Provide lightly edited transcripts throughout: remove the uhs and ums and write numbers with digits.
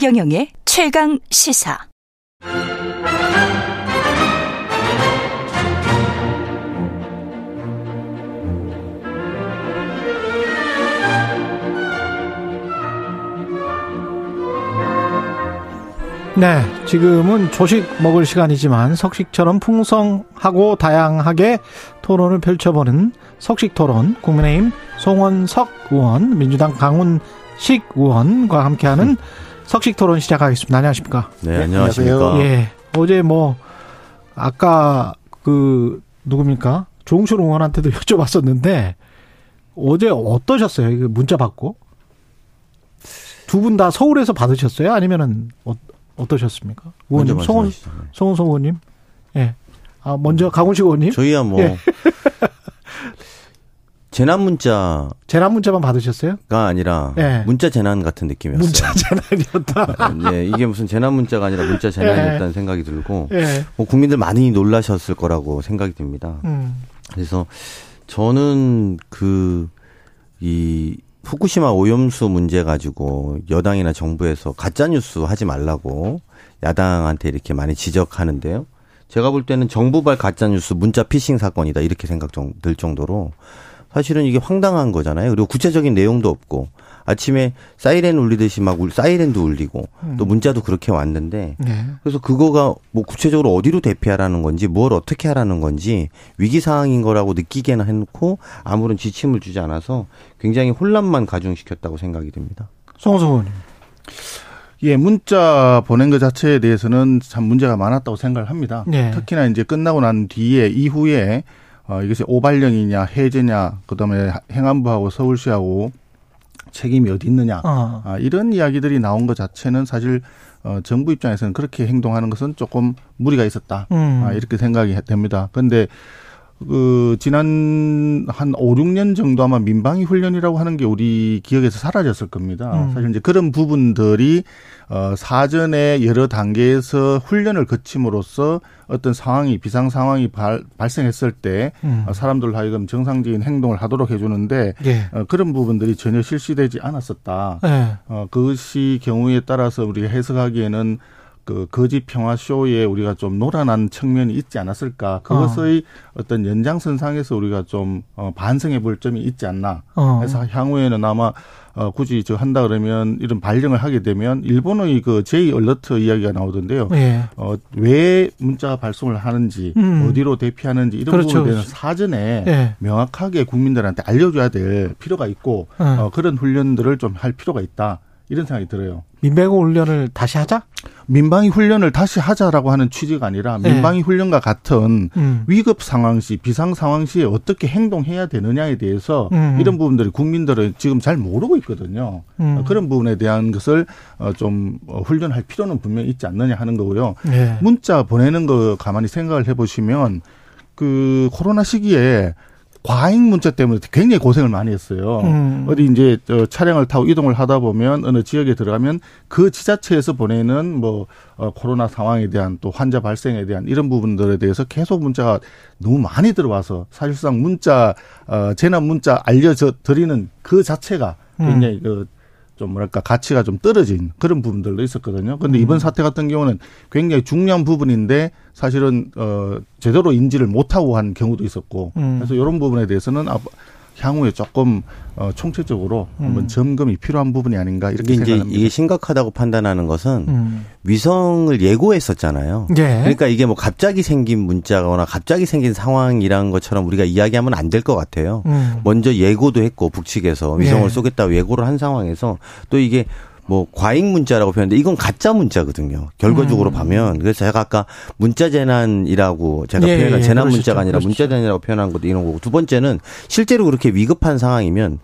최경영의 최강 시사. 네, 지금은 조식 먹을 시간이지만 석식처럼 풍성하고 다양하게 토론을 펼쳐보는 석식토론, 국민의힘 송언석 의원, 민주당 강훈식 의원과 함께하는 석식토론 시작하겠습니다. 안녕하십니까? 네, 안녕하십니까? 예, 어제 아까 누굽니까? 종철 의원한테도 여쭤봤었는데 어제 어떠셨어요? 이거 문자 받고 두 분 다 서울에서 받으셨어요? 아니면은 어떠셨습니까? 의원님, 송은석 의원님. 예. 아, 먼저 강훈식 의원님. 저희야 예. 재난 문자만 받으셨어요?가 아니라 예. 문자 재난 같은 느낌이었어요. 문자 재난이었다. 네, 이게 무슨 재난 문자가 아니라 문자 재난이었다는 예. 생각이 들고 예. 뭐 국민들 많이 놀라셨을 거라고 생각이 듭니다. 그래서 저는 후쿠시마 오염수 문제 가지고 여당이나 정부에서 가짜뉴스 하지 말라고 야당한테 이렇게 많이 지적하는데요. 제가 볼 때는 정부발 가짜뉴스 문자 피싱 사건이다 이렇게 생각 들 정도로 사실은 이게 황당한 거잖아요. 그리고 구체적인 내용도 없고 아침에 사이렌 울리듯이 막 사이렌도 울리고 또 문자도 그렇게 왔는데 네. 그래서 그거가 뭐 구체적으로 어디로 대피하라는 건지 뭘 어떻게 하라는 건지 위기 상황인 거라고 느끼게는 해놓고 아무런 지침을 주지 않아서 굉장히 혼란만 가중시켰다고 생각이 듭니다. 송언석 의원님. 예, 문자 보낸 것 자체에 대해서는 참 문제가 많았다고 생각을 합니다. 네. 특히나 이제 끝나고 난 이후에 이것이 오발령이냐 해제냐 그다음에 행안부하고 서울시하고 책임이 어디 있느냐 이런 이야기들이 나온 것 자체는 사실 정부 입장에서는 그렇게 행동하는 것은 조금 무리가 있었다 이렇게 생각이 됩니다. 그런데 지난 한 5, 6년 정도 아마 민방위 훈련이라고 하는 게 우리 기억에서 사라졌을 겁니다. 사실 이제 그런 부분들이 사전에 여러 단계에서 훈련을 거침으로써 어떤 상황이 비상 상황이 발생했을 때 사람들로 하여금 정상적인 행동을 하도록 해주는데 예. 그런 부분들이 전혀 실시되지 않았었다. 예. 그것이 경우에 따라서 우리가 해석하기에는 거짓 평화 쇼에 우리가 좀 노란한 측면이 있지 않았을까. 그것의 어떤 연장선상에서 우리가 좀 반성해 볼 점이 있지 않나. 그래서 향후에는 아마 굳이 한다 그러면 이런 발령을 하게 되면 일본의 J 얼러트 이야기가 나오던데요. 예. 왜 문자 발송을 하는지 어디로 대피하는지 이런 그렇죠. 부분에 대해서 사전에 예. 명확하게 국민들한테 알려줘야 될 필요가 있고 그런 훈련들을 좀 할 필요가 있다. 이런 생각이 들어요. 민방위 훈련을 다시 하자? 민방위 훈련을 다시 하자라고 하는 취지가 아니라 민방위 네. 훈련과 같은 위급 상황 시 비상 상황 시에 어떻게 행동해야 되느냐에 대해서 이런 부분들이 국민들은 지금 잘 모르고 있거든요. 그런 부분에 대한 것을 좀 훈련할 필요는 분명히 있지 않느냐 하는 거고요. 네. 문자 보내는 거 가만히 생각을 해보시면 코로나 시기에 과잉 문자 때문에 굉장히 고생을 많이 했어요. 어디 이제 차량을 타고 이동을 하다 보면 어느 지역에 들어가면 그 지자체에서 보내는 코로나 상황에 대한 또 환자 발생에 대한 이런 부분들에 대해서 계속 문자가 너무 많이 들어와서 사실상 문자 재난 문자 알려드리는 그 자체가 굉장히 좀 가치가 좀 떨어진 그런 부분들도 있었거든요. 그런데 이번 사태 같은 경우는 굉장히 중요한 부분인데 사실은 제대로 인지를 못하고 한 경우도 있었고 그래서 이런 부분에 대해서는 향후에 조금 총체적으로 한번 점검이 필요한 부분이 아닌가 이렇게 생각합니다. 이게 심각하다고 판단하는 것은 위성을 예고했었잖아요. 예. 그러니까 이게 갑자기 생긴 문자거나 갑자기 생긴 상황이라는 것처럼 우리가 이야기하면 안 될 것 같아요. 먼저 예고도 했고 북측에서 위성을 예. 쏘겠다고 예고를 한 상황에서 또 이게 과잉 문자라고 표현했는데 이건 가짜 문자거든요. 결과적으로 보면. 그래서 제가 아까 문자 재난이라고 제가 표현한 재난 그러시죠. 문자가 아니라 문자 재난이라고 표현한 것도 이런 거고 두 번째는 실제로 그렇게 위급한 상황이면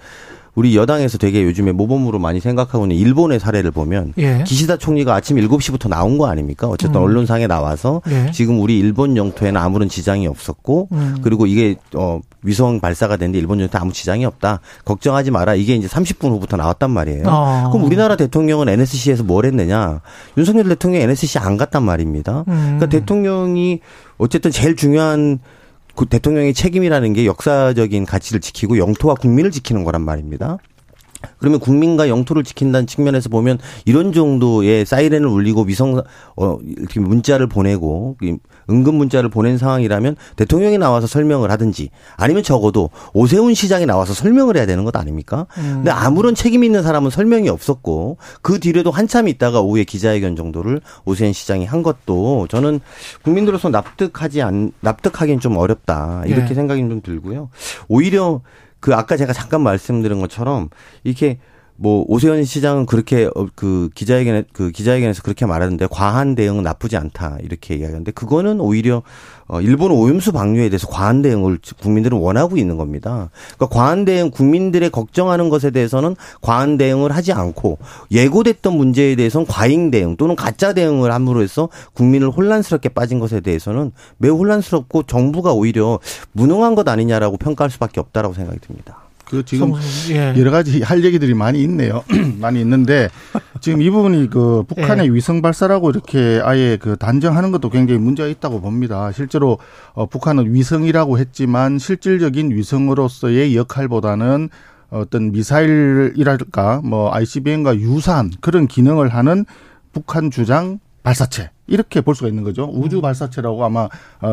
우리 여당에서 되게 요즘에 모범으로 많이 생각하고 있는 일본의 사례를 보면 예. 기시다 총리가 아침 7시부터 나온 거 아닙니까? 어쨌든 언론상에 나와서 예. 지금 우리 일본 영토에는 아무런 지장이 없었고 그리고 이게 위성 발사가 됐는데 일본 영토에 아무 지장이 없다. 걱정하지 마라. 이게 이제 30분 후부터 나왔단 말이에요. 그럼 우리나라 대통령은 NSC에서 뭘 했느냐? 윤석열 대통령이 NSC 안 갔단 말입니다. 그러니까 대통령이 어쨌든 제일 중요한 그 대통령의 책임이라는 게 역사적인 가치를 지키고 영토와 국민을 지키는 거란 말입니다. 그러면 국민과 영토를 지킨다는 측면에서 보면 이런 정도의 사이렌을 울리고 위성 이렇게 문자를 보내고 응급 문자를 보낸 상황이라면 대통령이 나와서 설명을 하든지 아니면 적어도 오세훈 시장이 나와서 설명을 해야 되는 것 아닙니까? 근데 아무런 책임 있는 사람은 설명이 없었고 그 뒤로도 한참 있다가 오후에 기자회견 정도를 오세훈 시장이 한 것도 저는 국민들로서 납득하기는 좀 어렵다 이렇게 네. 생각이 좀 들고요. 오히려 그 아까 제가 잠깐 말씀드린 것처럼 이렇게 뭐 오세훈 시장은 그렇게 그 기자회견에서 그렇게 말하는데 과한 대응은 나쁘지 않다 이렇게 이야기하는데 그거는 오히려 일본 오염수 방류에 대해서 과한 대응을 국민들은 원하고 있는 겁니다. 그러니까 과한 대응 국민들의 걱정하는 것에 대해서는 과한 대응을 하지 않고 예고됐던 문제에 대해서는 과잉 대응 또는 가짜 대응을 함으로 해서 국민을 혼란스럽게 빠진 것에 대해서는 매우 혼란스럽고 정부가 오히려 무능한 것 아니냐라고 평가할 수밖에 없다라고 생각이 듭니다. 그 지금 예. 여러 가지 할 얘기들이 많이 있네요. 많이 있는데 지금 이 부분이 그 북한의 예. 위성 발사라고 이렇게 아예 그 단정하는 것도 굉장히 문제가 있다고 봅니다. 실제로 북한은 위성이라고 했지만 실질적인 위성으로서의 역할보다는 어떤 미사일이랄까 뭐 ICBM과 유사한 그런 기능을 하는 북한 주장 발사체. 이렇게 볼 수가 있는 거죠. 우주 발사체라고 아마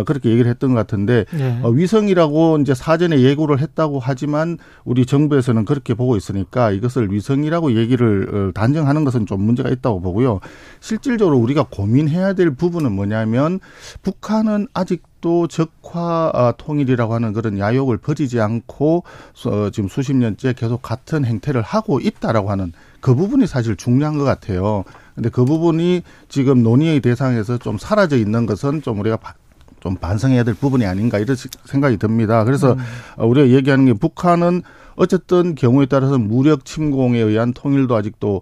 그렇게 얘기를 했던 것 같은데 네. 위성이라고 이제 사전에 예고를 했다고 하지만 우리 정부에서는 그렇게 보고 있으니까 이것을 위성이라고 얘기를 단정하는 것은 좀 문제가 있다고 보고요. 실질적으로 우리가 고민해야 될 부분은 뭐냐면 북한은 아직도 적화 통일이라고 하는 그런 야욕을 버리지 않고 지금 수십 년째 계속 같은 행태를 하고 있다라고 하는 그 부분이 사실 중요한 것 같아요. 근데 그 부분이 지금 논의의 대상에서 좀 사라져 있는 것은 좀 우리가 좀 반성해야 될 부분이 아닌가 이런 생각이 듭니다. 그래서 우리가 얘기하는 게 북한은 어쨌든 경우에 따라서는 무력 침공에 의한 통일도 아직도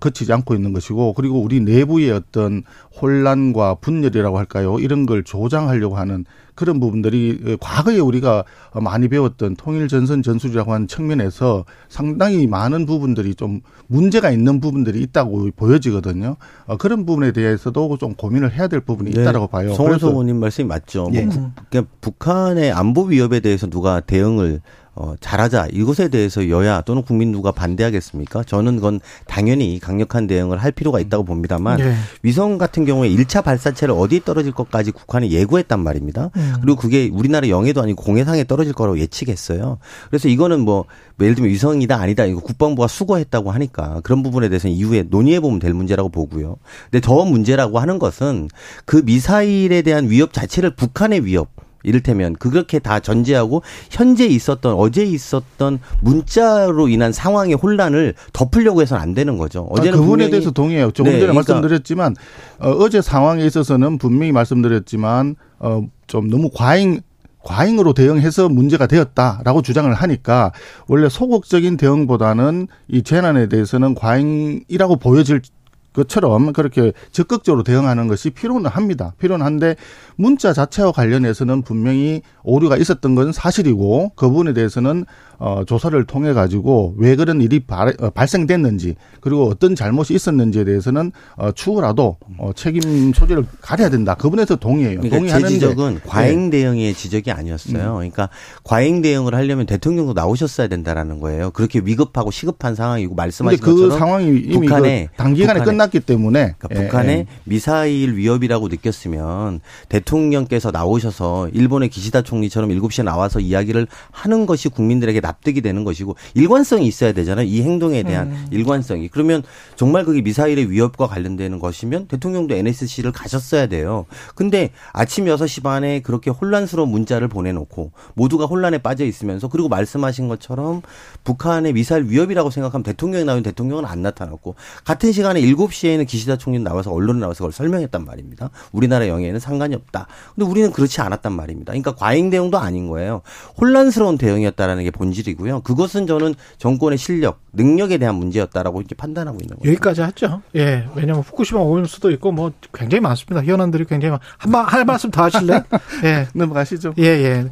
거치지 않고 있는 것이고 그리고 우리 내부의 어떤 혼란과 분열이라고 할까요? 이런 걸 조장하려고 하는 그런 부분들이 과거에 우리가 많이 배웠던 통일전선 전술이라고 하는 측면에서 상당히 많은 부분들이 좀 문제가 있는 부분들이 있다고 보여지거든요. 그런 부분에 대해서도 좀 고민을 해야 될 부분이 있다고 봐요. 송언석 의원님 말씀이 맞죠. 예. 뭐 그러니까 북한의 안보 위협에 대해서 누가 대응을 잘하자 이것에 대해서 여야 또는 국민 누가 반대하겠습니까? 저는 그건 당연히 강력한 대응을 할 필요가 있다고 봅니다만 네. 위성 같은 경우에 1차 발사체를 어디에 떨어질 것까지 북한이 예고했단 말입니다. 그리고 그게 우리나라 영해도 아니고 공해상에 떨어질 거라고 예측했어요. 그래서 이거는 뭐 예를 들면 위성이다 아니다 이거 국방부가 수거했다고 하니까 그런 부분에 대해서는 이후에 논의해보면 될 문제라고 보고요. 근데 더 문제라고 하는 것은 그 미사일에 대한 위협 자체를 북한의 위협 이를테면 그렇게 다 전제하고 현재 있었던 어제 있었던 문자로 인한 상황의 혼란을 덮으려고 해서는 안 되는 거죠. 어제는 그 부분에 대해서 동의해요. 조금 전에 그러니까. 말씀드렸지만 어제 상황에 있어서는 분명히 말씀드렸지만 좀 너무 과잉으로 대응해서 문제가 되었다라고 주장을 하니까 원래 소극적인 대응보다는 이 재난에 대해서는 과잉이라고 보여질 그처럼 그렇게 적극적으로 대응하는 것이 필요는 합니다. 필요는 한데 문자 자체와 관련해서는 분명히 오류가 있었던 건 사실이고 그 부분에 대해서는 조사를 통해 가지고 왜 그런 일이 발생됐는지 그리고 어떤 잘못이 있었는지에 대해서는 추후라도 책임 소재를 가려야 된다. 그 부분에서 동의해요. 그러니까 제 지적은 과잉 대응의 지적이 아니었어요. 그러니까 과잉 대응을 하려면 대통령도 나오셨어야 된다라는 거예요. 그렇게 위급하고 시급한 상황이고 말씀하신 것처럼 그 상황이 이미 북한에 그 단기간에 끝났기 때문에 그러니까 북한의 미사일 위협이라고 느꼈으면 대통령께서 나오셔서 일본의 기시다 총리처럼 7시에 나와서 이야기를 하는 것이 국민들에게 납득이 되는 것이고 일관성이 있어야 되잖아요. 이 행동에 대한 일관성이. 그러면 정말 그게 미사일의 위협과 관련되는 것이면 대통령도 NSC를 가셨어야 돼요. 근데 아침 6시 반에 그렇게 혼란스러운 문자를 보내놓고 모두가 혼란에 빠져 있으면서 그리고 말씀하신 것처럼 북한의 미사일 위협이라고 생각하면 대통령이 나오면 대통령은 안 나타났고 같은 시간에 7시에는 기시다 총리 나와서 언론에 나와서 그걸 설명했단 말입니다. 우리나라 영해에는 상관이 없다. 근데 우리는 그렇지 않았단 말입니다. 그러니까 과잉 대응도 아닌 거예요. 혼란스러운 대응이었다라는 게 본질이고요. 그것은 저는 정권의 실력, 능력에 대한 문제였다라고 이렇게 판단하고 있는 거예요. 여기까지 하죠. 예. 왜냐하면 후쿠시마 오염수도 있고 뭐 굉장히 많습니다. 현안들이 굉장히 한 말씀 더 하실래요? 예. 넘어가시죠. 예, 예.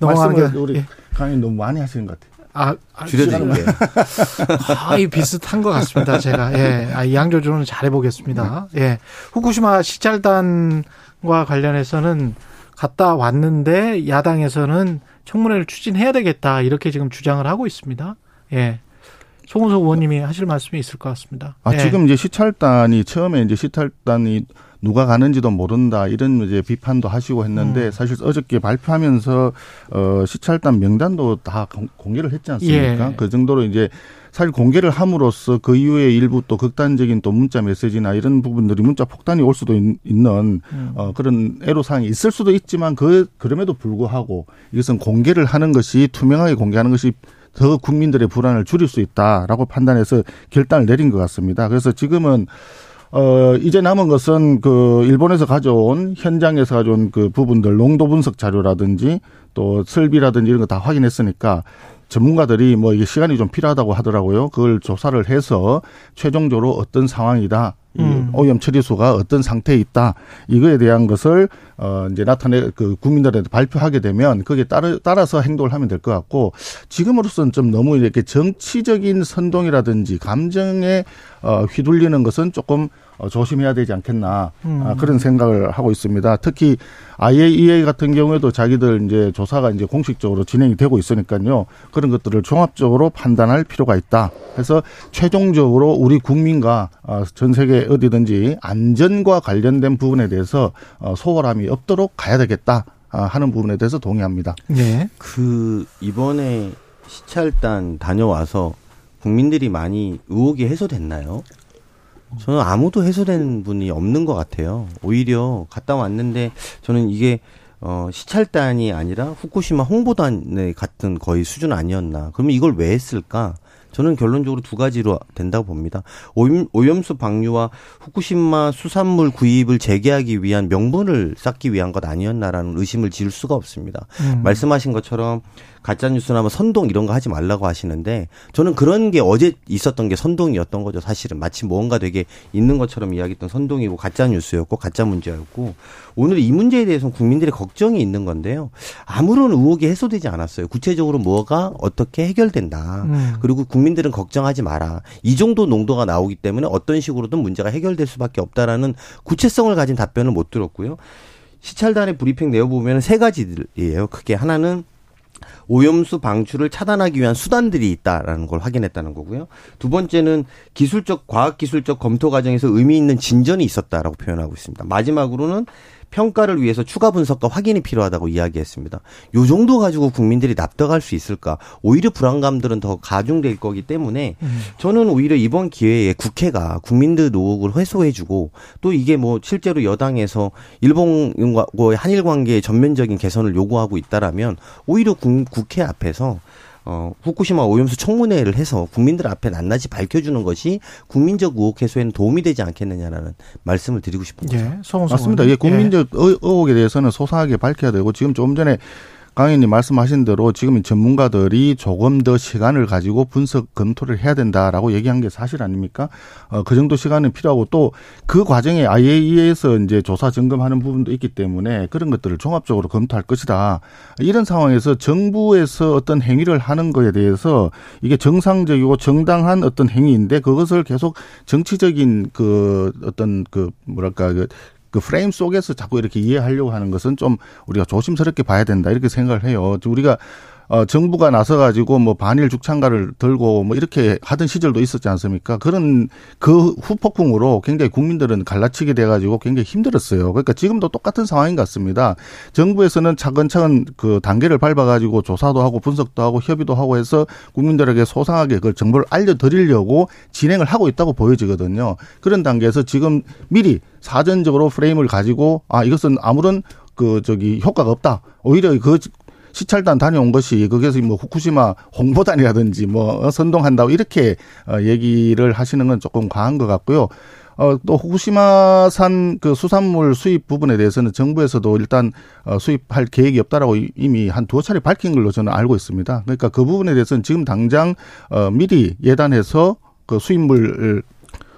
말씀을 우리 강의 너무 많이 하시는 것 같아요. 줄여드릴게요. 거의 비슷한 것 같습니다, 제가. 예. 양조조는 잘해보겠습니다. 예. 후쿠시마 시찰단과 관련해서는 갔다 왔는데, 야당에서는 청문회를 추진해야 되겠다, 이렇게 지금 주장을 하고 있습니다. 예. 송언석 의원님이 하실 말씀이 있을 것 같습니다. 아, 네. 지금 이제 시찰단이 처음에 이제 시찰단이 누가 가는지도 모른다 이런 이제 비판도 하시고 했는데 사실 어저께 발표하면서 시찰단 명단도 다 공개를 했지 않습니까? 예. 그 정도로 이제 사실 공개를 함으로써 그 이후에 일부 또 극단적인 또 문자 메시지나 이런 부분들이 문자 폭탄이 올 수도 있는 그런 애로사항이 있을 수도 있지만 그럼에도 불구하고 이것은 공개를 하는 것이 투명하게 공개하는 것이 더 국민들의 불안을 줄일 수 있다라고 판단해서 결단을 내린 것 같습니다. 그래서 지금은 이제 남은 것은 그 일본에서 가져온 현장에서 가져온 그 부분들 농도 분석 자료라든지 또 설비라든지 이런 거 다 확인했으니까 전문가들이 뭐 이게 시간이 좀 필요하다고 하더라고요. 그걸 조사를 해서 최종적으로 어떤 상황이다, 오염 처리수가 어떤 상태에 있다 이거에 대한 것을 이제 그 국민들한테 발표하게 되면 거기에 따라서 행동을 하면 될 것 같고 지금으로서는 좀 너무 이렇게 정치적인 선동이라든지 감정에 휘둘리는 것은 조금 조심해야 되지 않겠나 그런 생각을 하고 있습니다. 특히 IAEA 같은 경우에도 자기들 이제 조사가 이제 공식적으로 진행이 되고 있으니까요. 그런 것들을 종합적으로 판단할 필요가 있다. 그래서 최종적으로 우리 국민과 전 세계 어디든지 안전과 관련된 부분에 대해서 소홀함이 없도록 가야 되겠다 하는 부분에 대해서 동의합니다. 네. 그 이번에 시찰단 다녀와서 국민들이 많이 의혹이 해소됐나요? 저는 아무도 해소된 분이 없는 것 같아요. 오히려 갔다 왔는데 저는 이게 시찰단이 아니라 후쿠시마 홍보단의 같은 거의 수준 아니었나. 그러면 이걸 왜 했을까? 저는 결론적으로 두 가지로 된다고 봅니다. 오염수 방류와 후쿠시마 수산물 구입을 재개하기 위한 명분을 쌓기 위한 것 아니었나라는 의심을 지을 수가 없습니다. 말씀하신 것처럼 가짜뉴스나 뭐 선동 이런 거 하지 말라고 하시는데 저는 그런 게 어제 있었던 게 선동이었던 거죠. 사실은 마치 뭔가 되게 있는 것처럼 이야기했던 선동이고 가짜뉴스였고 가짜 문제였고 오늘 이 문제에 대해서는 국민들의 걱정이 있는 건데요. 아무런 의혹이 해소되지 않았어요. 구체적으로 뭐가 어떻게 해결된다. 그리고 국민들은 걱정하지 마라. 이 정도 농도가 나오기 때문에 어떤 식으로든 문제가 해결될 수밖에 없다라는 구체성을 가진 답변을 못 들었고요. 시찰단의 브리핑 내어보면 세 가지들이에요. 크게 하나는 오염수 방출을 차단하기 위한 수단들이 있다라는 걸 확인했다는 거고요. 두 번째는 과학기술적 검토 과정에서 의미 있는 진전이 있었다라고 표현하고 있습니다. 마지막으로는 평가를 위해서 추가 분석과 확인이 필요하다고 이야기했습니다. 요 정도 가지고 국민들이 납득할 수 있을까? 오히려 불안감들은 더 가중될 거기 때문에 저는 오히려 이번 기회에 국회가 국민들 의혹을 해소해주고 또 이게 뭐 실제로 여당에서 일본과 한일 관계의 전면적인 개선을 요구하고 있다라면 오히려 국회 앞에서 후쿠시마 오염수 청문회를 해서 국민들 앞에 낱낱이 밝혀주는 것이 국민적 의혹 해소에는 도움이 되지 않겠느냐라는 말씀을 드리고 싶은 거죠. 예, 맞습니다. 예, 국민적 의혹에 대해서는 소상하게 밝혀야 되고 지금 조금 전에 강 의원님 말씀하신 대로 지금 전문가들이 조금 더 시간을 가지고 분석 검토를 해야 된다라고 얘기한 게 사실 아닙니까? 그 정도 시간은 필요하고 또 그 과정에 IAEA에서 이제 조사 점검하는 부분도 있기 때문에 그런 것들을 종합적으로 검토할 것이다. 이런 상황에서 정부에서 어떤 행위를 하는 거에 대해서 이게 정상적이고 정당한 어떤 행위인데 그것을 계속 정치적인 그 어떤 그 뭐랄까 그 프레임 속에서 자꾸 이렇게 이해하려고 하는 것은 좀 우리가 조심스럽게 봐야 된다 이렇게 생각을 해요. 우리가 정부가 나서가지고 뭐 반일 죽창가를 들고 뭐 이렇게 하던 시절도 있었지 않습니까? 그런 그 후폭풍으로 굉장히 국민들은 갈라치게 돼가지고 굉장히 힘들었어요. 그러니까 지금도 똑같은 상황인 것 같습니다. 정부에서는 차근차근 그 단계를 밟아가지고 조사도 하고 분석도 하고 협의도 하고 해서 국민들에게 소상하게 그 정보를 알려드리려고 진행을 하고 있다고 보여지거든요. 그런 단계에서 지금 미리 사전적으로 프레임을 가지고 이것은 아무런 효과가 없다. 오히려 시찰단 다녀온 것이 거기에서 뭐 후쿠시마 홍보단이라든지 뭐 선동한다고 이렇게 얘기를 하시는 건 조금 과한 것 같고요. 또 후쿠시마산 그 수산물 수입 부분에 대해서는 정부에서도 일단 수입할 계획이 없다라고 이미 한 두어 차례 밝힌 걸로 저는 알고 있습니다. 그러니까 그 부분에 대해서는 지금 당장 미리 예단해서 그 수입물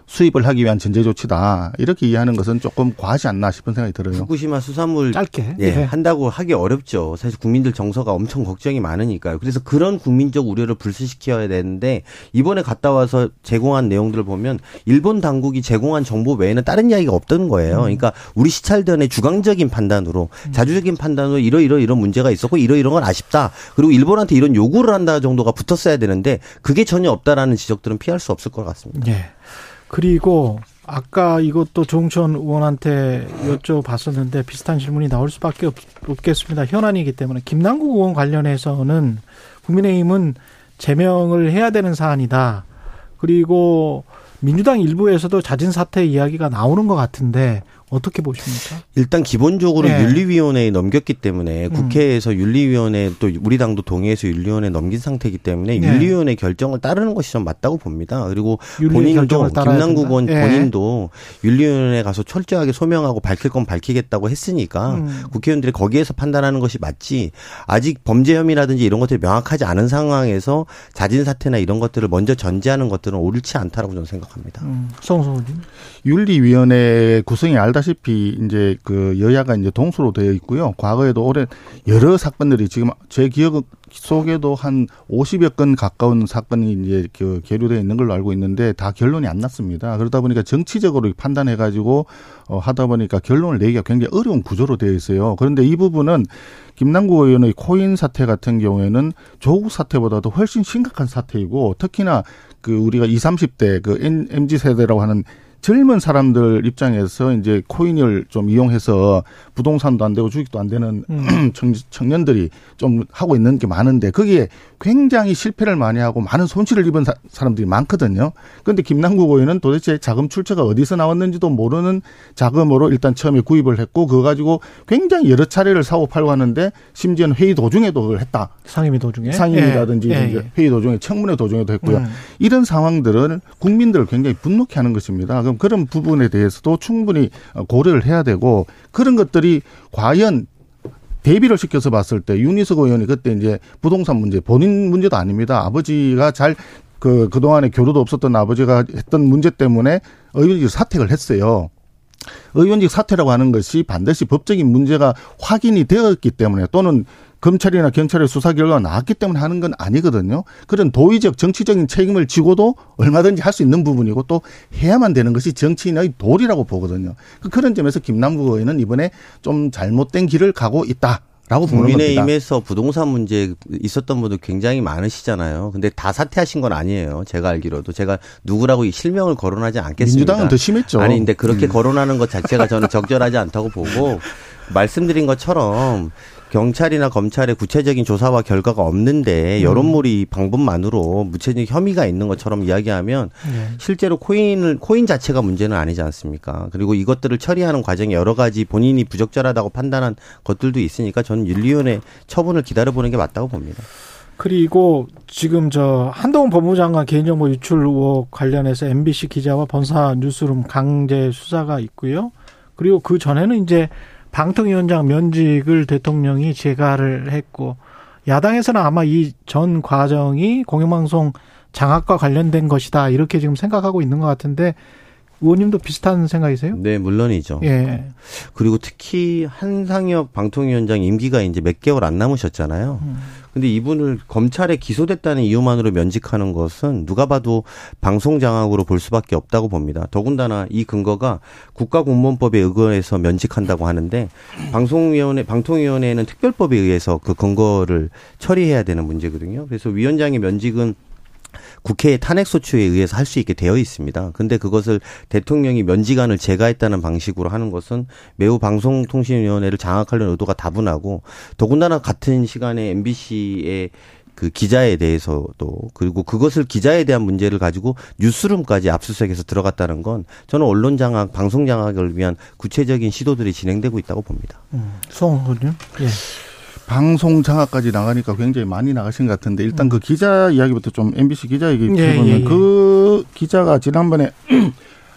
수입을 하기 위한 전제 조치다. 이렇게 이해하는 것은 조금 과하지 않나 싶은 생각이 들어요. 후쿠시마 수산물 짧게 한다고 하기 어렵죠. 사실 국민들 정서가 엄청 걱정이 많으니까요. 그래서 그런 국민적 우려를 불쇄시켜야 되는데 이번에 갔다 와서 제공한 내용들을 보면 일본 당국이 제공한 정보 외에는 다른 이야기가 없던 거예요. 그러니까 우리 시찰단의 주관적인 판단으로 자주적인 판단으로 이런 문제가 있었고 이런 건 아쉽다. 그리고 일본한테 이런 요구를 한다 정도가 붙었어야 되는데 그게 전혀 없다라는 지적들은 피할 수 없을 것 같습니다. 예. 그리고 아까 이것도 조홍천 의원한테 여쭤봤었는데 비슷한 질문이 나올 수밖에 없겠습니다. 현안이기 때문에 김남국 의원 관련해서는 국민의힘은 제명을 해야 되는 사안이다. 그리고 민주당 일부에서도 자진 사퇴 이야기가 나오는 것 같은데 어떻게 보십니까? 일단 기본적으로 윤리위원회에 넘겼기 때문에 국회에서 윤리위원회 또 우리 당도 동의해서 윤리위원회에 넘긴 상태이기 때문에 윤리위원회 결정을 따르는 것이 좀 맞다고 봅니다. 그리고 본인도 김남국 의원 본인도 윤리위원회에 가서 철저하게 소명하고 밝힐 건 밝히겠다고 했으니까 국회의원들이 거기에서 판단하는 것이 맞지 아직 범죄 혐의라든지 이런 것들이 명확하지 않은 상황에서 자진 사퇴나 이런 것들을 먼저 전제하는 것들은 옳지 않다라고 저는 생각합니다. 성소님 윤리위원회 구성이 알다시피 이제 그 여야가 이제 동수로 되어 있고요. 과거에도 올해 여러 사건들이 지금 제 기억 속에도 한 50여 건 가까운 사건이 이제 그 계류되어 있는 걸로 알고 있는데 다 결론이 안 났습니다. 그러다 보니까 정치적으로 판단해 가지고 하다 보니까 결론을 내기가 굉장히 어려운 구조로 되어 있어요. 그런데 이 부분은 김남국 의원의 코인 사태 같은 경우에는 조국 사태보다도 훨씬 심각한 사태이고 특히나 그 우리가 20, 30대 그 MZ 세대라고 하는 젊은 사람들 입장에서 이제 코인을 좀 이용해서 부동산도 안 되고 주식도 안 되는 청년들이 좀 하고 있는 게 많은데 거기에 굉장히 실패를 많이 하고 많은 손실을 입은 사람들이 많거든요. 그런데 김남국 의원은 도대체 자금 출처가 어디서 나왔는지도 모르는 자금으로 일단 처음에 구입을 했고 그거 가지고 굉장히 여러 차례를 사고 팔고 하는데 심지어는 회의 도중에도 그걸 했다. 상임위 도중에. 상임위라든지 회의 도중에 청문회 도중에도 했고요. 이런 상황들은 국민들을 굉장히 분노케 하는 것입니다. 그럼 그런 부분에 대해서도 충분히 고려를 해야 되고 그런 것들이 과연 대비를 시켜서 봤을 때 윤희석 의원이 그때 이제 부동산 문제 본인 문제도 아닙니다. 아버지가 잘 그동안에 교류도 없었던 아버지가 했던 문제 때문에 의원직 사퇴를 했어요. 의원직 사퇴라고 하는 것이 반드시 법적인 문제가 확인이 되었기 때문에 또는 검찰이나 경찰의 수사 결과가 나왔기 때문에 하는 건 아니거든요. 그런 도의적 정치적인 책임을 지고도 얼마든지 할 수 있는 부분이고 또 해야만 되는 것이 정치인의 도리라고 보거든요. 그런 점에서 김남국 의원은 이번에 좀 잘못된 길을 가고 있다. 국민의힘에서 부동산 문제 있었던 분들 굉장히 많으시잖아요. 근데 다 사퇴하신 건 아니에요. 제가 알기로도 제가 누구라고 실명을 거론하지 않겠습니다. 민주당은 더 심했죠. 아니 근데 그렇게 거론하는 것 자체가 저는 적절하지 않다고 보고 말씀드린 것처럼 경찰이나 검찰의 구체적인 조사와 결과가 없는데 여론몰이 방법만으로 무채적 혐의가 있는 것처럼 이야기하면 실제로 코인 자체가 문제는 아니지 않습니까? 그리고 이것들을 처리하는 과정에 여러 가지 본인이 부적절하다고 판단한 것들도 있으니까 저는 윤리위원회 처분을 기다려보는 게 맞다고 봅니다. 그리고 지금 한동훈 법무부 장관 개인정보 유출 의혹 관련해서 MBC 기자와 번사 뉴스룸 강제 수사가 있고요. 그리고 그 전에는 이제 방통위원장 면직을 대통령이 재가를 했고 야당에서는 아마 이 전 과정이 공영방송 장악과 관련된 것이다 이렇게 지금 생각하고 있는 것 같은데 의원님도 비슷한 생각이세요? 네, 물론이죠. 예. 그리고 특히 한상혁 방통위원장 임기가 이제 몇 개월 안 남으셨잖아요. 근데 이분을 검찰에 기소됐다는 이유만으로 면직하는 것은 누가 봐도 방송 장악으로 볼 수밖에 없다고 봅니다. 더군다나 이 근거가 국가공무원법에 의거해서 면직한다고 하는데 방통위원회는 특별법에 의해서 그 근거를 처리해야 되는 문제거든요. 그래서 위원장의 면직은 국회의 탄핵소추에 의해서 할 수 있게 되어 있습니다. 그런데 그것을 대통령이 면직안을 제거했다는 방식으로 하는 것은 매우 방송통신위원회를 장악하려는 의도가 다분하고 더군다나 같은 시간에 MBC의 그 기자에 대해서도 그리고 그것을 기자에 대한 문제를 가지고 뉴스룸까지 압수수색해서 들어갔다는 건 저는 언론 장악, 방송 장악을 위한 구체적인 시도들이 진행되고 있다고 봅니다. 송언석 의원님. 방송 장악까지 나가니까 굉장히 많이 나가신 것 같은데 일단 그 기자 이야기부터 좀 MBC 기자 얘기 해보면 그 기자가 지난번에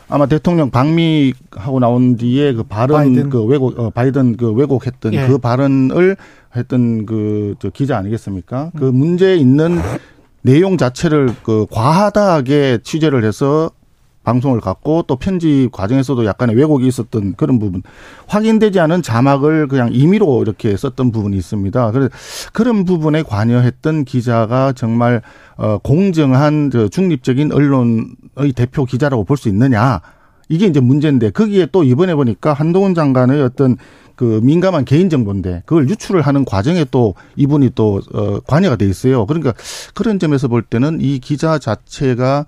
아마 대통령 방미하고 나온 뒤에 그 발언 그 바이든 그 왜곡했던 그 발언을 했던 그 기자 아니겠습니까? 그 문제 있는 내용 자체를 그 과하다하게 취재를 해서 방송을 갖고 또 편집 과정에서도 약간의 왜곡이 있었던 그런 부분, 확인되지 않은 자막을 그냥 임의로 이렇게 썼던 부분이 있습니다. 그래서 그런 부분에 관여했던 기자가 정말 공정한 중립적인 언론의 대표 기자라고 볼 수 있느냐, 이게 이제 문제인데, 거기에 또 이번에 보니까 한동훈 장관의 어떤 그 민감한 개인정보인데 그걸 유출을 하는 과정에 또 이분이 또 관여가 돼 있어요. 그러니까 그런 점에서 볼 때는 이 기자 자체가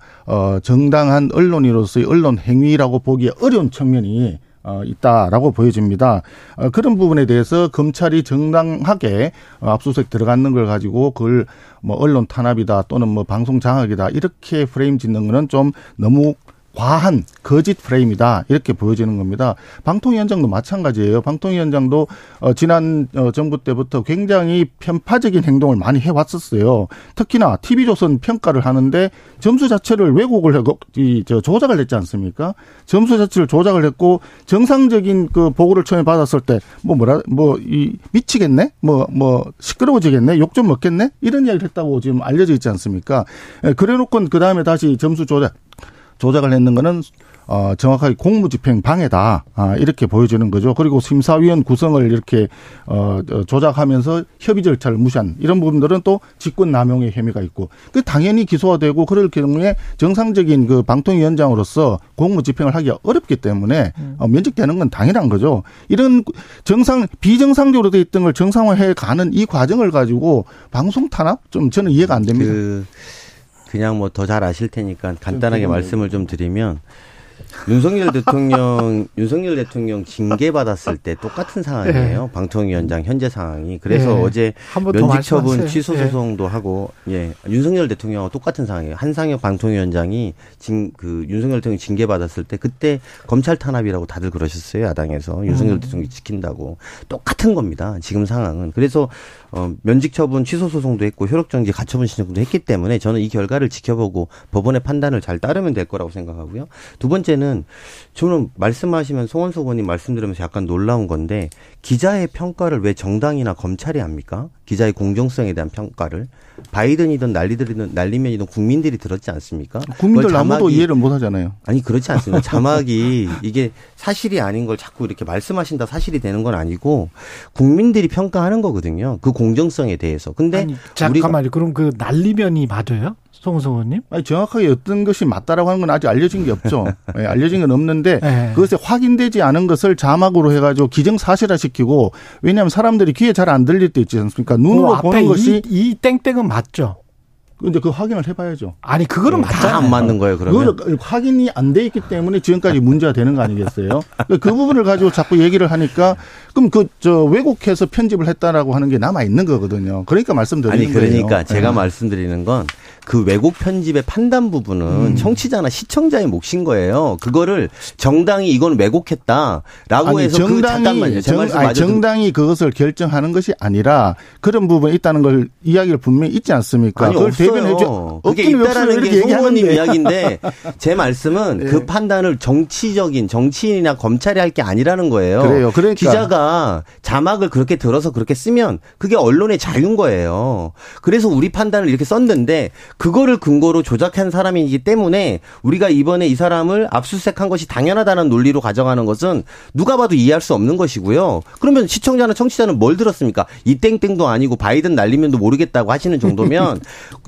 정당한 언론인으로서의 언론 행위라고 보기에 어려운 측면이 있다라고 보여집니다. 그런 부분에 대해서 검찰이 정당하게 압수수색 들어가는 걸 가지고 그걸 뭐 언론 탄압이다 또는 뭐 방송 장악이다 이렇게 프레임 짓는 거는 좀 너무 과한 거짓 프레임이다 이렇게 보여지는 겁니다. 방통위원장도 마찬가지예요. 방통위원장도 지난 정부 때부터 굉장히 편파적인 행동을 많이 해왔었어요. 특히나 TV조선 평가를 하는데 점수 자체를 왜곡을 하고 조작을 했지 않습니까? 점수 자체를 조작을 했고 정상적인 그 보고를 처음에 받았을 때 미치겠네? 시끄러워지겠네? 욕 좀 먹겠네? 이런 이야기를 했다고 지금 알려져 있지 않습니까? 그래놓고는 그 다음에 다시 점수 조작을 했는 거는 정확하게 공무집행 방해다 이렇게 보여지는 거죠. 그리고 심사위원 구성을 이렇게 조작하면서 협의 절차를 무시한 이런 부분들은 또 직권남용의 혐의가 있고, 그 당연히 기소화되고 그럴 경우에 정상적인 그 방통위원장으로서 공무집행을 하기가 어렵기 때문에 면직되는 건 당연한 거죠. 이런 비정상적으로 돼 있던 걸 정상화해 가는 이 과정을 가지고 방송 탄압 좀 저는 이해가 안 됩니다. 그냥 뭐 더 잘 아실 테니까 간단하게 말씀을 좀 드리면, 윤석열 대통령 징계 받았을 때 똑같은 상황이에요. 네. 방통위원장 현재 상황이. 그래서 네. 어제 면직처분 취소 소송도 하고, 윤석열 대통령하고 똑같은 상황이에요. 한상혁 방통위원장이 윤석열 대통령 징계 받았을 때 그때 검찰 탄압이라고 다들 그러셨어요. 야당에서 윤석열 대통령이 지킨다고. 똑같은 겁니다. 지금 상황은. 그래서 면직처분 취소 소송도 했고 효력정지 가처분 신청도 했기 때문에 저는 이 결과를 지켜보고 법원의 판단을 잘 따르면 될 거라고 생각하고요. 두 번째는 저는 말씀하시면 송언석 의원님 말씀드리면서 약간 놀라운 건데, 기자의 평가를 왜 정당이나 검찰이 합니까? 기자의 공정성에 대한 평가를. 바이든이든 난리면이든 국민들이 들었지 않습니까? 국민들 아무도 이해를 못 하잖아요. 아니 그렇지 않습니다. 자막이 이게 사실이 아닌 걸 자꾸 이렇게 말씀하신다 사실이 되는 건 아니고 국민들이 평가하는 거거든요. 그 공정성에 대해서. 근데 아니, 잠깐만요. 그럼 그 난리면이 맞아요? 송언석 의원님? 아니, 정확하게 어떤 것이 맞다라고 하는 건 아직 알려진 게 없죠. 네, 알려진 건 없는데 그것에 확인되지 않은 것을 자막으로 해가지고 기정사실화시키고, 왜냐하면 사람들이 귀에 잘 안 들릴 때 있지 않습니까? 눈으로 보는 것이 이 땡땡은 맞죠. 근데 그거 확인을 해봐야죠. 아니 그거는 맞잖아요. 안 맞는 거예요. 그러면 확인이 안 돼 있기 때문에 지금까지 문제가 되는 거 아니겠어요? 그 부분을 가지고 자꾸 얘기를 하니까 그럼 왜곡해서 편집을 했다라고 하는 게 남아 있는 거거든요. 그러니까 말씀드리는 거예요. 제가 말씀드리는 건 그 왜곡 편집의 판단 부분은 청취자나 시청자의 몫인 거예요. 그거를 정당이 이건 왜곡했다라고 해서 정당이 그것을 결정하는 것이 아니라 그런 부분이 있다는 걸 이야기를 분명히 있지 않습니까? 아니, 그걸 대변해줘. 그게 있다라는 게 송 의원님 이야기인데 제 말씀은 그 판단을 정치인이나 검찰이 할 게 아니라는 거예요. 그래요. 그러니까. 기자가 자막을 그렇게 들어서 그렇게 쓰면 그게 언론의 자유인 거예요. 그래서 우리 판단을 이렇게 썼는데 그거를 근거로 조작한 사람이기 때문에 우리가 이번에 이 사람을 압수수색한 것이 당연하다는 논리로 가정하는 것은 누가 봐도 이해할 수 없는 것이고요. 그러면 시청자나 청취자는 뭘 들었습니까? 이 땡땡도 아니고 바이든 날리면도 모르겠다고 하시는 정도면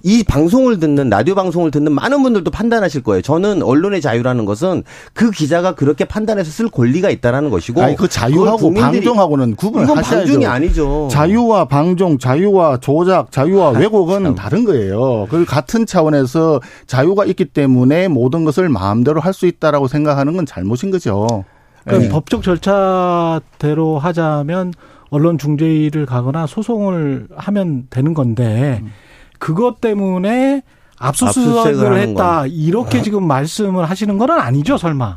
이 방송을 듣는, 라디오 방송을 듣는 많은 분들도 판단하실 거예요. 저는 언론의 자유라는 것은 그 기자가 그렇게 판단해서 쓸 권리가 있다는 것이고. 아니, 그 자유하고 방종하고는 구분을 하셔야죠. 이건 방종이 아니죠. 자유와 방종, 자유와 조작, 자유와 왜곡은 다른 거예요. 그걸 같은 차원에서 자유가 있기 때문에 모든 것을 마음대로 할 수 있다라고 생각하는 건 잘못인 거죠. 그럼 법적 절차대로 하자면 언론 중재위를 가거나 소송을 하면 되는 건데 그것 때문에 압수수색을 했다 이렇게 지금 말씀을 하시는 건 아니죠, 설마?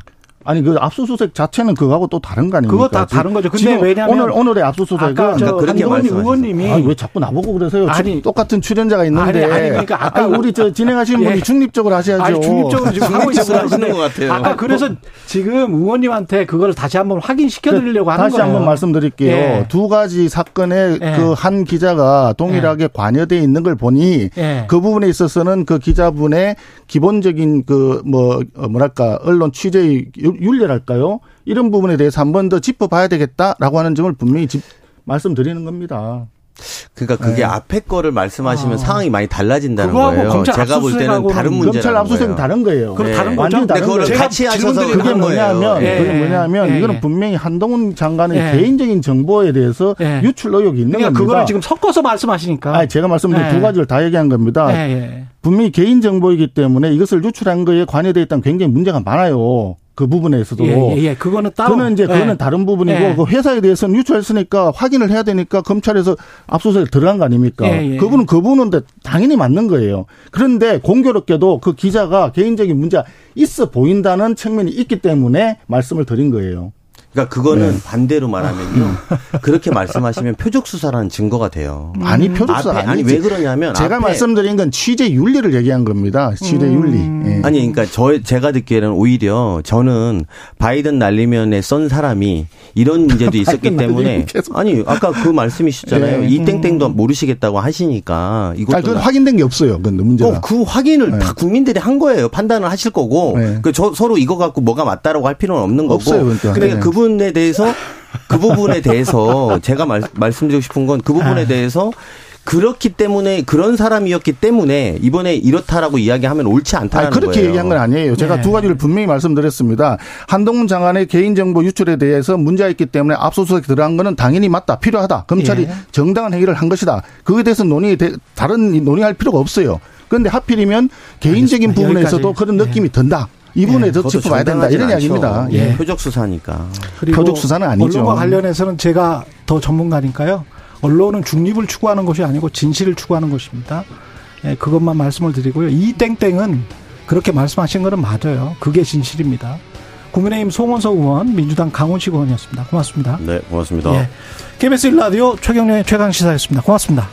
아니 그 압수수색 자체는 그거하고 또 다른 거 아닙니까? 그거 다 다른 거죠. 근데 왜냐면 오늘의 압수수색은 아까 그렇게 말씀하셨어요. 의원님이 아니, 왜 자꾸 나보고 그러세요? 아니 똑같은 출연자가 있는데 아니 그러니까 아까 아니, 우리 저 진행하시는 분이 예. 중립적으로 하셔야죠. 아니, 중립적으로 지금 하고 있는 것 같아요. 아까 그래서 지금 의원님한테 그걸 다시 한번 확인시켜 드리려고 하는 거예요. 다시 한번 말씀드릴게요. 예. 두 가지 사건에 예. 그 한 기자가 동일하게 예. 관여돼 있는 걸 보니 예. 그 부분에 있어서는 그 기자분의 기본적인 그 뭐랄까 언론 취재의 윤리랄까요? 이런 부분에 대해서 한 번 더 짚어봐야 되겠다라고 하는 점을 분명히 말씀드리는 겁니다. 그러니까 그게 네. 앞에 거를 말씀하시면 상황이 많이 달라진다는 거예요. 제가 볼 때는 다른 문제라는 검찰 압수수색은 다른 거예요. 그럼 네. 다른 거죠. 근데 그걸 같이 하셔서 그게 뭐냐면 예. 그게 뭐냐면 예. 이거는 분명히 한동훈 장관의 예. 개인적인 정보에 대해서 예. 유출 의혹이 있는 그러니까 겁니다. 그거를 지금 섞어서 말씀하시니까. 아니, 제가 말씀드린 예. 두 가지를 다 얘기한 겁니다. 예. 분명히 개인 정보이기 때문에 이것을 유출한 거에 관여되어 있다면 굉장히 문제가 많아요. 그 부분에서도. 예. 그거는 따로. 그거는 이제, 예. 그거는 다른 부분이고, 예. 그 회사에 대해서는 유출했으니까 확인을 해야 되니까 검찰에서 압수수색에 들어간 거 아닙니까? 예. 그분은 그분은 당연히 맞는 거예요. 그런데 공교롭게도 그 기자가 개인적인 문제가 있어 보인다는 측면이 있기 때문에 말씀을 드린 거예요. 그러니까 그거는 네. 반대로 말하면요. 그렇게 말씀하시면 표적 수사라는 증거가 돼요. 아니 표적 수사 아니 왜 그러냐면 제가 말씀드린 건 취재 윤리를 얘기한 겁니다. 취재 윤리. 예. 아니 그러니까 제가 듣기에는 오히려 저는 바이든 날리면에 쏜 사람이 이런 문제도 있었기 때문에 아니 아까 그 말씀이시잖아요. 네. 이 땡땡도 모르시겠다고 하시니까 이것도 그건 확인된 게 없어요. 그 문제가. 그 확인을 네. 다 국민들이 한 거예요. 판단을 하실 거고 네. 그 서로 이거 갖고 뭐가 맞다라고 할 필요는 없는 거고. 없어요. 그러니까. 그러니까 네. 그 부분에 대해서 제가 말씀드리고 싶은 건 그 부분에 대해서 그렇기 때문에 그런 사람이었기 때문에 이번에 이렇다라고 이야기하면 옳지 않다는 거예요. 그렇게 얘기한 건 아니에요. 제가 네. 두 가지를 분명히 말씀드렸습니다. 한동훈 장관의 개인정보 유출에 대해서 문제가 있기 때문에 압수수색에 들어간 거는 당연히 맞다. 필요하다. 검찰이 예. 정당한 행위를 한 것이다. 그거에 대해서 다른 논의할 필요가 없어요. 그런데 하필이면 개인적인 부분에서도 그런 느낌이 예. 든다. 이분에 더 짚어봐야 된다 이런 이야기입니다. 예. 표적 수사니까. 표적 수사는 아니죠. 언론과 관련해서는 제가 더 전문가니까요. 언론은 중립을 추구하는 것이 아니고 진실을 추구하는 것입니다. 예, 그것만 말씀을 드리고요. 이 땡땡은 그렇게 말씀하신 거는 맞아요. 그게 진실입니다. 국민의힘 송언석 의원, 민주당 강훈식 의원이었습니다. 고맙습니다. 네, 고맙습니다. 예. KBS 1라디오 최경영의 최강시사였습니다. 고맙습니다.